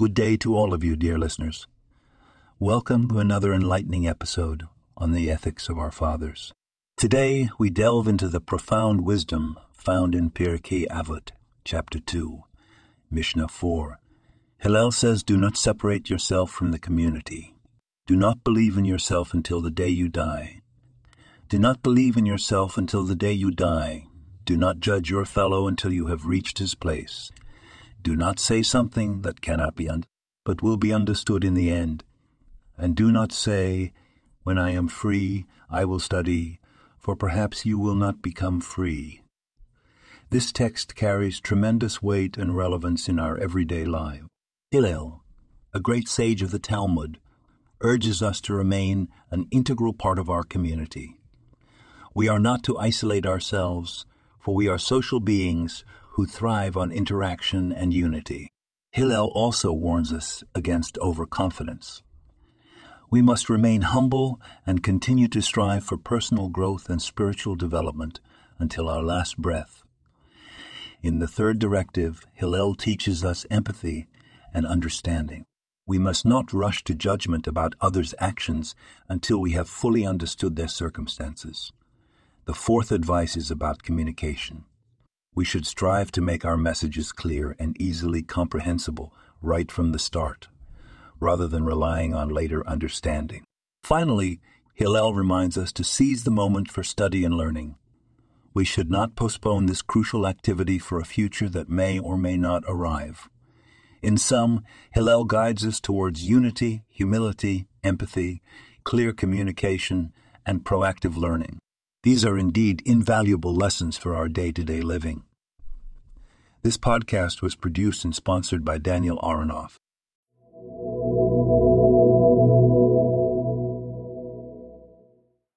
Good day to all of you, dear listeners. Welcome to another enlightening episode on the ethics of our fathers. Today, we delve into the profound wisdom found in Pirkei Avot, chapter 2, Mishnah 4. Hillel says, do not separate yourself from the community. Do not believe in yourself until the day you die. Do not believe in yourself until the day you die. Do not judge your fellow until you have reached his place. Do not say something that cannot be understood, but will be understood in the end. And do not say, when I am free, I will study, for perhaps you will not become free. This text carries tremendous weight and relevance in our everyday life. Hillel, a great sage of the Talmud, urges us to remain an integral part of our community. We are not to isolate ourselves, for we are social beings who thrive on interaction and unity. Hillel also warns us against overconfidence. We must remain humble and continue to strive for personal growth and spiritual development until our last breath. In the third directive, Hillel teaches us empathy and understanding. We must not rush to judgment about others' actions until we have fully understood their circumstances. The fourth advice is about communication. We should strive to make our messages clear and easily comprehensible right from the start, rather than relying on later understanding. Finally, Hillel reminds us to seize the moment for study and learning. We should not postpone this crucial activity for a future that may or may not arrive. In sum, Hillel guides us towards unity, humility, empathy, clear communication, and proactive learning. These are indeed invaluable lessons for our day-to-day living. This podcast was produced and sponsored by Daniel Aronoff,